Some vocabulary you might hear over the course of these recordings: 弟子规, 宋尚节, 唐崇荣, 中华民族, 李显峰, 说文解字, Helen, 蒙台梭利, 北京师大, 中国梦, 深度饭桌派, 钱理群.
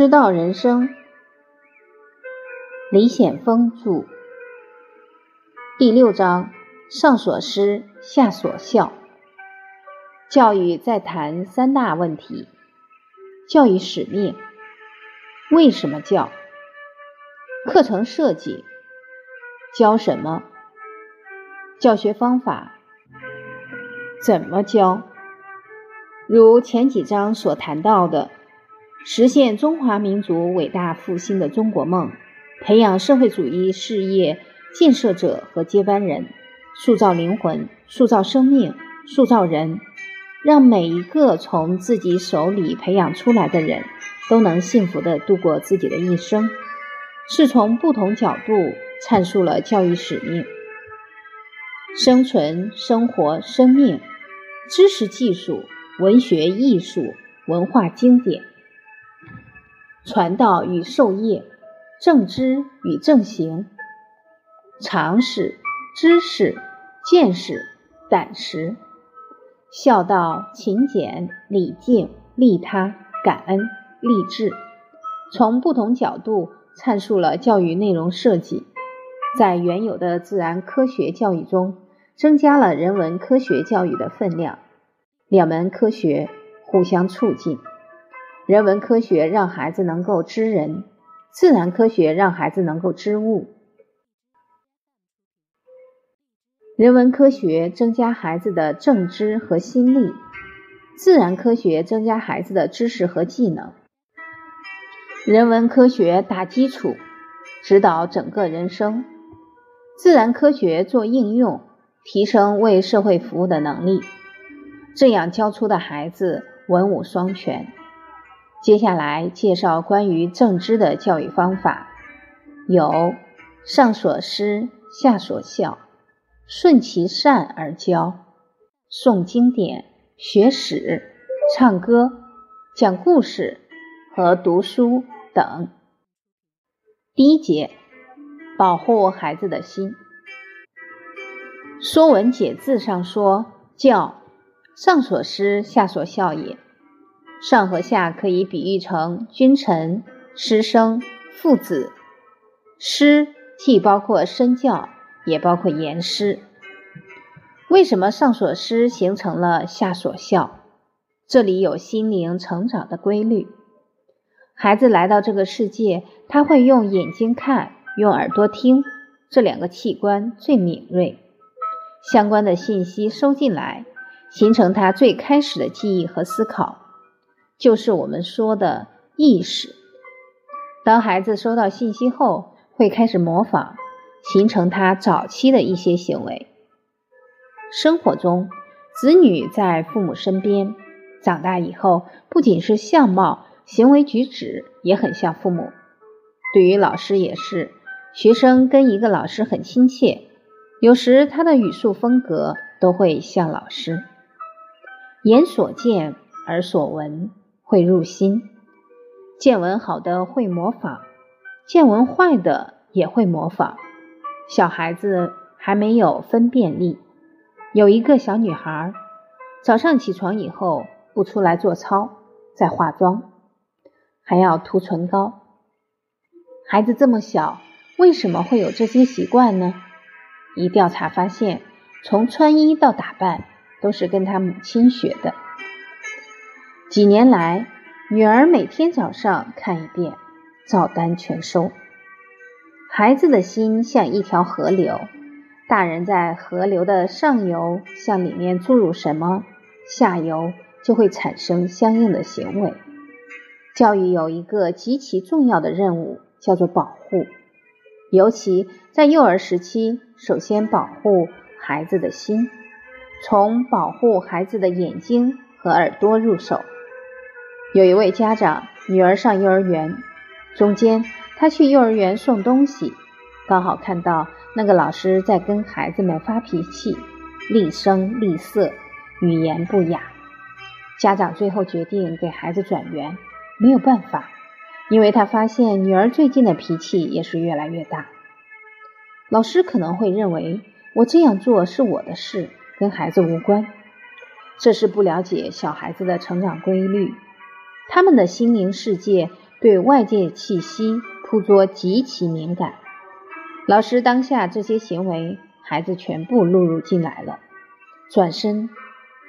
师道人生，李显峰著，第6章，上所师，下所效。教育在谈三大问题：教育使命，为什么教？课程设计，教什么？教学方法，怎么教？如前几章所谈到的，实现中华民族伟大复兴的中国梦，培养社会主义事业建设者和接班人，塑造灵魂，塑造生命，塑造人，让每一个从自己手里培养出来的人都能幸福地度过自己的一生，是从不同角度阐述了教育使命。生存、生活、生命，知识技术、文学艺术、文化经典，传道与授业，正知与正行，常识、知识、见识、胆识，孝道、勤俭、礼敬、利他、感恩、励志，从不同角度阐述了教育内容设计。在原有的自然科学教育中，增加了人文科学教育的分量，两门科学互相促进。人文科学让孩子能够知人，自然科学让孩子能够知物。人文科学增加孩子的正知和心力，自然科学增加孩子的知识和技能。人文科学打基础，指导整个人生；自然科学做应用，提升为社会服务的能力。这样教出的孩子文武双全。接下来介绍关于正知的教育方法，有上所师，下所效，顺其善而教，诵经典、学史、唱歌、讲故事和读书等。第一节，保护孩子的心。《说文解字》上说，教，上所师，下所效也。上和下可以比喻成君臣、师生、父子。师既包括身教，也包括言师。为什么上所师形成了下所效？这里有心灵成长的规律。孩子来到这个世界，他会用眼睛看，用耳朵听，这两个器官最敏锐，相关的信息收进来，形成他最开始的记忆和思考，就是我们说的意识。当孩子收到信息后，会开始模仿，形成他早期的一些行为。生活中，子女在父母身边，长大以后，不仅是相貌、行为举止也很像父母。对于老师也是，学生跟一个老师很亲切，有时他的语速风格都会像老师。眼所见，耳所闻，会入心。见闻好的会模仿，见闻坏的也会模仿。小孩子还没有分辨力。有一个小女孩，早上起床以后不出来做操，在化妆，还要涂唇膏。孩子这么小，为什么会有这些习惯呢？一调查发现，从穿衣到打扮都是跟他母亲学的。几年来，女儿每天早上看一遍，照单全收。孩子的心像一条河流，大人在河流的上游向里面注入什么，下游就会产生相应的行为。教育有一个极其重要的任务，叫做保护。尤其在幼儿时期，首先保护孩子的心，从保护孩子的眼睛和耳朵入手。有一位家长，女儿上幼儿园，中间他去幼儿园送东西，刚好看到那个老师在跟孩子们发脾气，厉声厉色，语言不雅。家长最后决定给孩子转园，没有办法，因为他发现女儿最近的脾气也是越来越大。老师可能会认为，我这样做是我的事，跟孩子无关。这是不了解小孩子的成长规律，他们的心灵世界对外界气息捕捉极其敏感。老师当下这些行为，孩子全部录入进来了，转身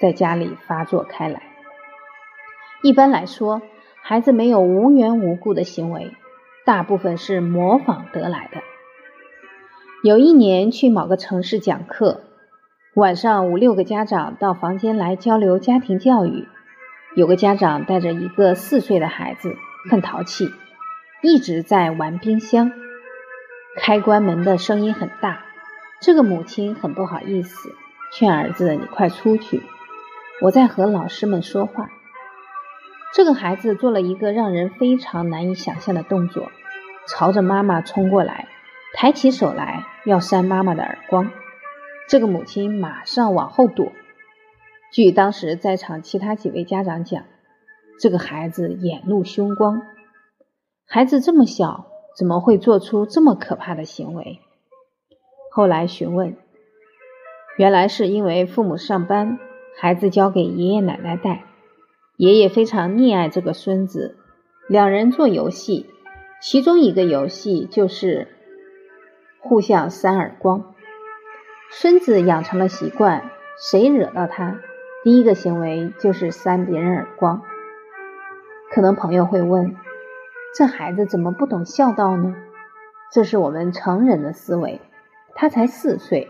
在家里发作开来。一般来说，孩子没有无缘无故的行为，大部分是模仿得来的。有一年去某个城市讲课，晚上5、6个家长到房间来交流家庭教育，有个家长带着一个4岁的孩子，很淘气，一直在玩冰箱，开关门的声音很大，这个母亲很不好意思，劝儿子你快出去，我在和老师们说话。这个孩子做了一个让人非常难以想象的动作，朝着妈妈冲过来，抬起手来要扇妈妈的耳光，这个母亲马上往后躲。据当时在场其他几位家长讲，这个孩子眼露凶光，孩子这么小，怎么会做出这么可怕的行为？后来询问，原来是因为父母上班，孩子交给爷爷奶奶带，爷爷非常溺爱这个孙子，两人做游戏，其中一个游戏就是互相扇耳光。孙子养成了习惯，谁惹到他，第一个行为就是扇别人耳光。可能朋友会问，这孩子怎么不懂孝道呢？这是我们成人的思维，他才4岁，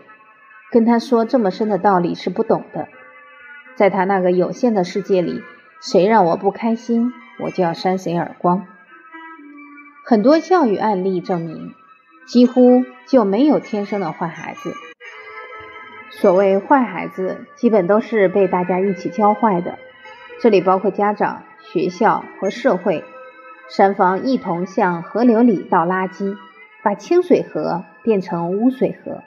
跟他说这么深的道理是不懂的。在他那个有限的世界里，谁让我不开心，我就要扇谁耳光。很多教育案例证明，几乎就没有天生的坏孩子。所谓坏孩子，基本都是被大家一起教坏的，这里包括家长、学校和社会。三方一同向河流里倒垃圾，把清水河变成污水河，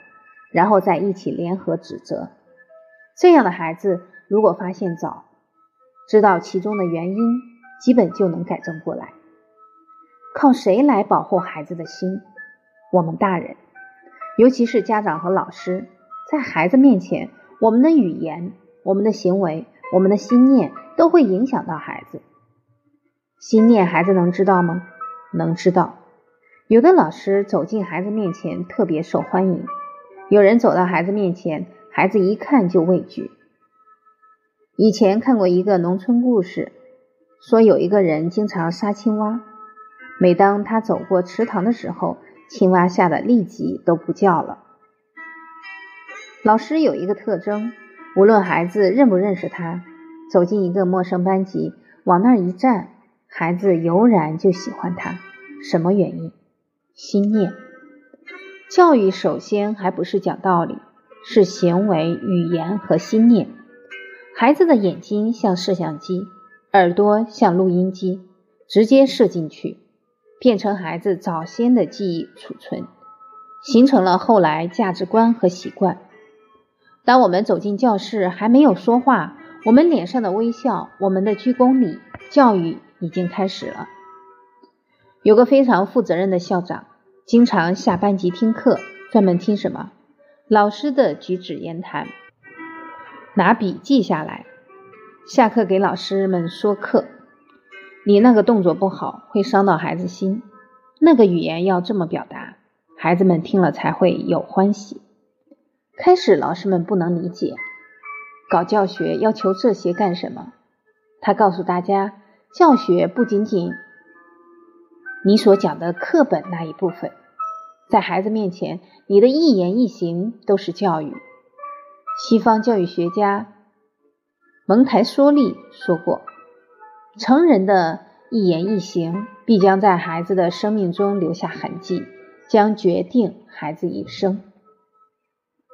然后再一起联合指责。这样的孩子，如果发现早，知道其中的原因，基本就能改正过来。靠谁来保护孩子的心？我们大人，尤其是家长和老师。在孩子面前，我们的语言、我们的行为、我们的心念都会影响到孩子。心念孩子能知道吗？能知道。有的老师走进孩子面前特别受欢迎，有人走到孩子面前，孩子一看就畏惧。以前看过一个农村故事，说有一个人经常杀青蛙，每当他走过池塘的时候，青蛙吓得立即都不叫了。老师有一个特征，无论孩子认不认识他，走进一个陌生班级，往那儿一站，孩子油然就喜欢他。什么原因？心念。教育首先还不是讲道理，是行为、语言和心念。孩子的眼睛像摄像机，耳朵像录音机，直接摄进去，变成孩子早先的记忆储存，形成了后来价值观和习惯。当我们走进教室还没有说话，我们脸上的微笑，我们的鞠躬礼，教育已经开始了。有个非常负责任的校长，经常下班级听课，专门听什么？老师的举止言谈，拿笔记下来，下课给老师们说课。你那个动作不好，会伤到孩子心，那个语言要这么表达，孩子们听了才会有欢喜。开始老师们不能理解，搞教学要求这些干什么？他告诉大家，教学不仅仅你所讲的课本那一部分，在孩子面前，你的一言一行都是教育。西方教育学家蒙台梭利说过，成人的一言一行必将在孩子的生命中留下痕迹，将决定孩子一生。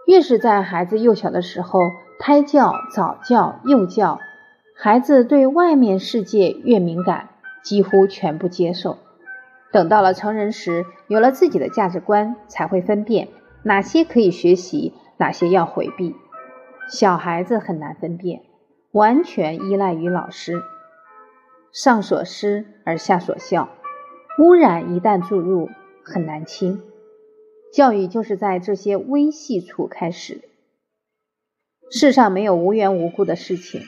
越是在孩子幼小的时候，胎教、早教、幼教，孩子对外面世界越敏感，几乎全部接受。等到了成人时，有了自己的价值观，才会分辨哪些可以学习，哪些要回避。小孩子很难分辨，完全依赖于老师。上所施而下所效，污染一旦注入，很难清。教育就是在这些微细处开始。世上没有无缘无故的事情，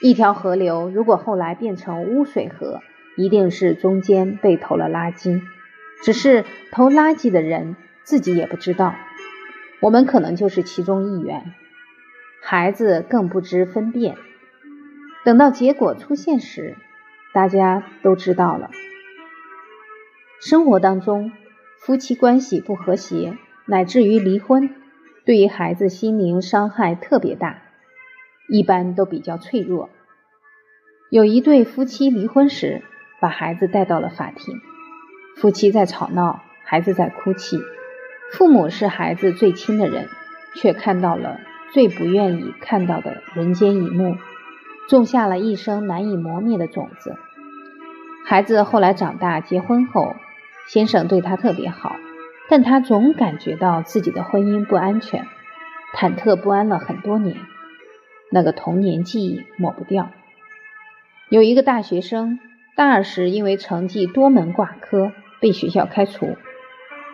一条河流如果后来变成污水河，一定是中间被投了垃圾，只是投垃圾的人自己也不知道，我们可能就是其中一员。孩子更不知分辨，等到结果出现时，大家都知道了。生活当中，夫妻关系不和谐，乃至于离婚，对于孩子心灵伤害特别大，一般都比较脆弱。有一对夫妻离婚时，把孩子带到了法庭，夫妻在吵闹，孩子在哭泣，父母是孩子最亲的人，却看到了最不愿意看到的人间一幕，种下了一生难以磨灭的种子。孩子后来长大结婚后，先生对他特别好，但他总感觉到自己的婚姻不安全，忐忑不安了很多年，那个童年记忆抹不掉。有一个大学生，大二时因为成绩多门挂科被学校开除。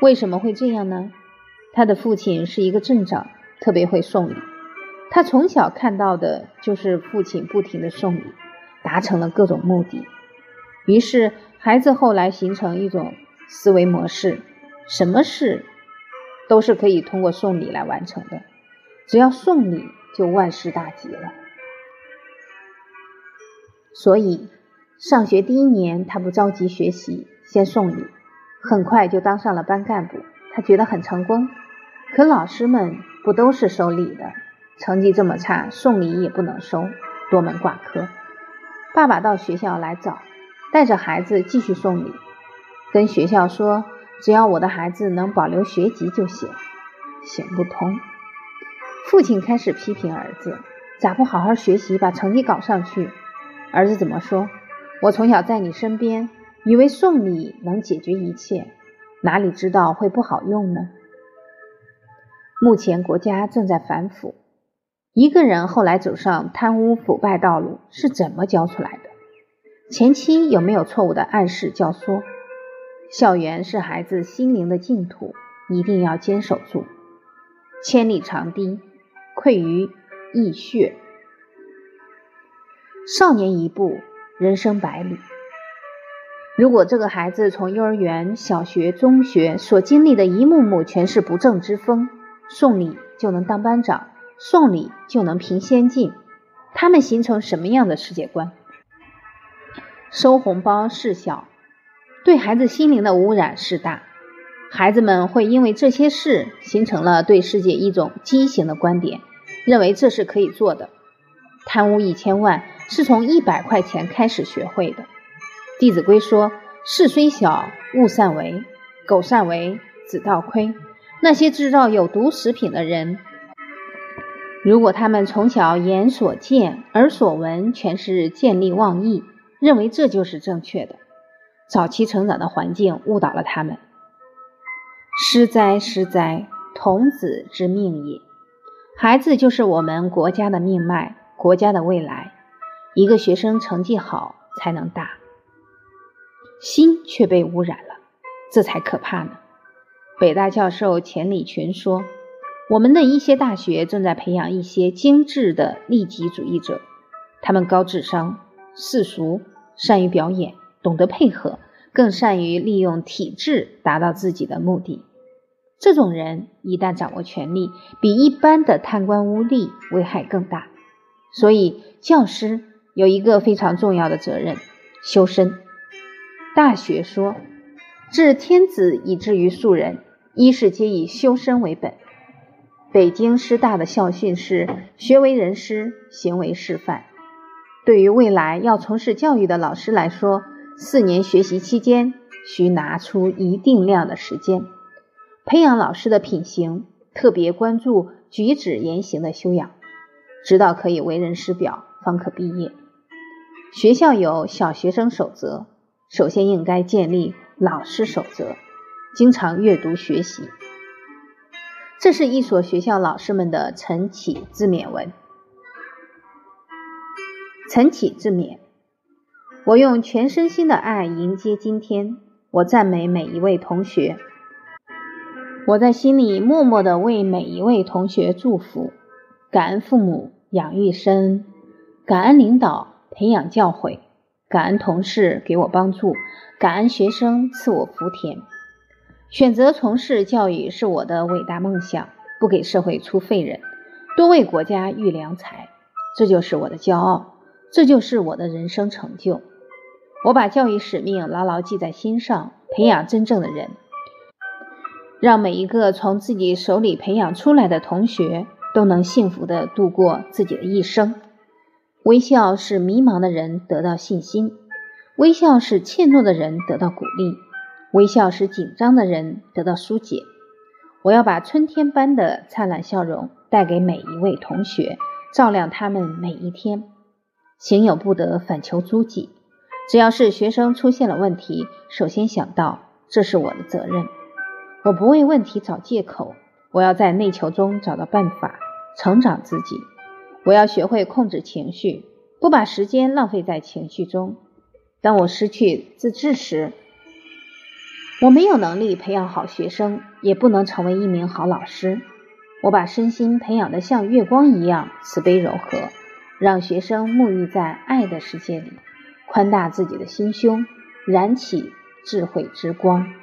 为什么会这样呢？他的父亲是一个镇长，特别会送礼，他从小看到的就是父亲不停的送礼，达成了各种目的。于是孩子后来形成一种思维模式，什么事都是可以通过送礼来完成的，只要送礼就万事大吉了。所以上学第一年，他不着急学习，先送礼，很快就当上了班干部，他觉得很成功。可老师们不都是收礼的，成绩这么差，送礼也不能收，多门挂科。爸爸到学校来找，带着孩子继续送礼，跟学校说只要我的孩子能保留学籍就行。行不通，父亲开始批评儿子，咋不好好学习，把成绩搞上去？儿子怎么说？我从小在你身边，以为送礼能解决一切，哪里知道会不好用呢？目前国家正在反腐，一个人后来走上贪污腐败道路是怎么教出来的？前期有没有错误的暗示教唆？校园是孩子心灵的净土，一定要坚守住。千里长堤，溃于蚁穴。少年一步，人生百里。如果这个孩子从幼儿园、小学、中学所经历的一幕幕全是不正之风，送礼就能当班长，送礼就能评先进，他们形成什么样的世界观？收红包是小，对孩子心灵的污染是大，孩子们会因为这些事形成了对世界一种畸形的观点，认为这是可以做的。贪污1000万是从100块钱开始学会的。《弟子规》说，事虽小，勿擅为，苟擅为，子道亏。那些制造有毒食品的人，如果他们从小眼所见、耳所闻全是见利忘义，认为这就是正确的，早期成长的环境误导了他们。失哉失哉，童子之命也。孩子就是我们国家的命脉，国家的未来。一个学生成绩好才能大，心却被污染了，这才可怕呢。北大教授钱理群说，我们的一些大学正在培养一些精致的利己主义者，他们高智商、世俗，善于表演，懂得配合，更善于利用体制达到自己的目的。这种人一旦掌握权力，比一般的贪官污吏危害更大。所以教师有一个非常重要的责任，修身。大学说，治天子以至于庶人，一是皆以修身为本。北京师大的校训是，学为人师，行为示范。对于未来要从事教育的老师来说，4年学习期间需拿出一定量的时间培养老师的品行，特别关注举止言行的修养，直到可以为人师表，方可毕业。学校有小学生守则，首先应该建立老师守则，经常阅读学习。这是一所学校老师们的晨起自勉文。晨起自勉，我用全身心的爱迎接今天，我赞美每一位同学，我在心里默默地为每一位同学祝福，感恩父母养育深恩，感恩领导培养教诲，感恩同事给我帮助，感恩学生赐我福田。选择从事教育是我的伟大梦想，不给社会出废人，多为国家育良才，这就是我的骄傲，这就是我的人生成就。我把教育使命牢牢记在心上，培养真正的人，让每一个从自己手里培养出来的同学都能幸福地度过自己的一生。微笑是迷茫的人得到信心，微笑是怯懦的人得到鼓励，微笑使紧张的人得到疏解。我要把春天般的灿烂笑容带给每一位同学，照亮他们每一天。行有不得，反求诸己。只要是学生出现了问题，首先想到这是我的责任。我不为问题找借口，我要在内求中找到办法，成长自己。我要学会控制情绪，不把时间浪费在情绪中。当我失去自制时，我没有能力培养好学生，也不能成为一名好老师。我把身心培养得像月光一样慈悲柔和，让学生沐浴在爱的世界里，宽大自己的心胸，燃起智慧之光。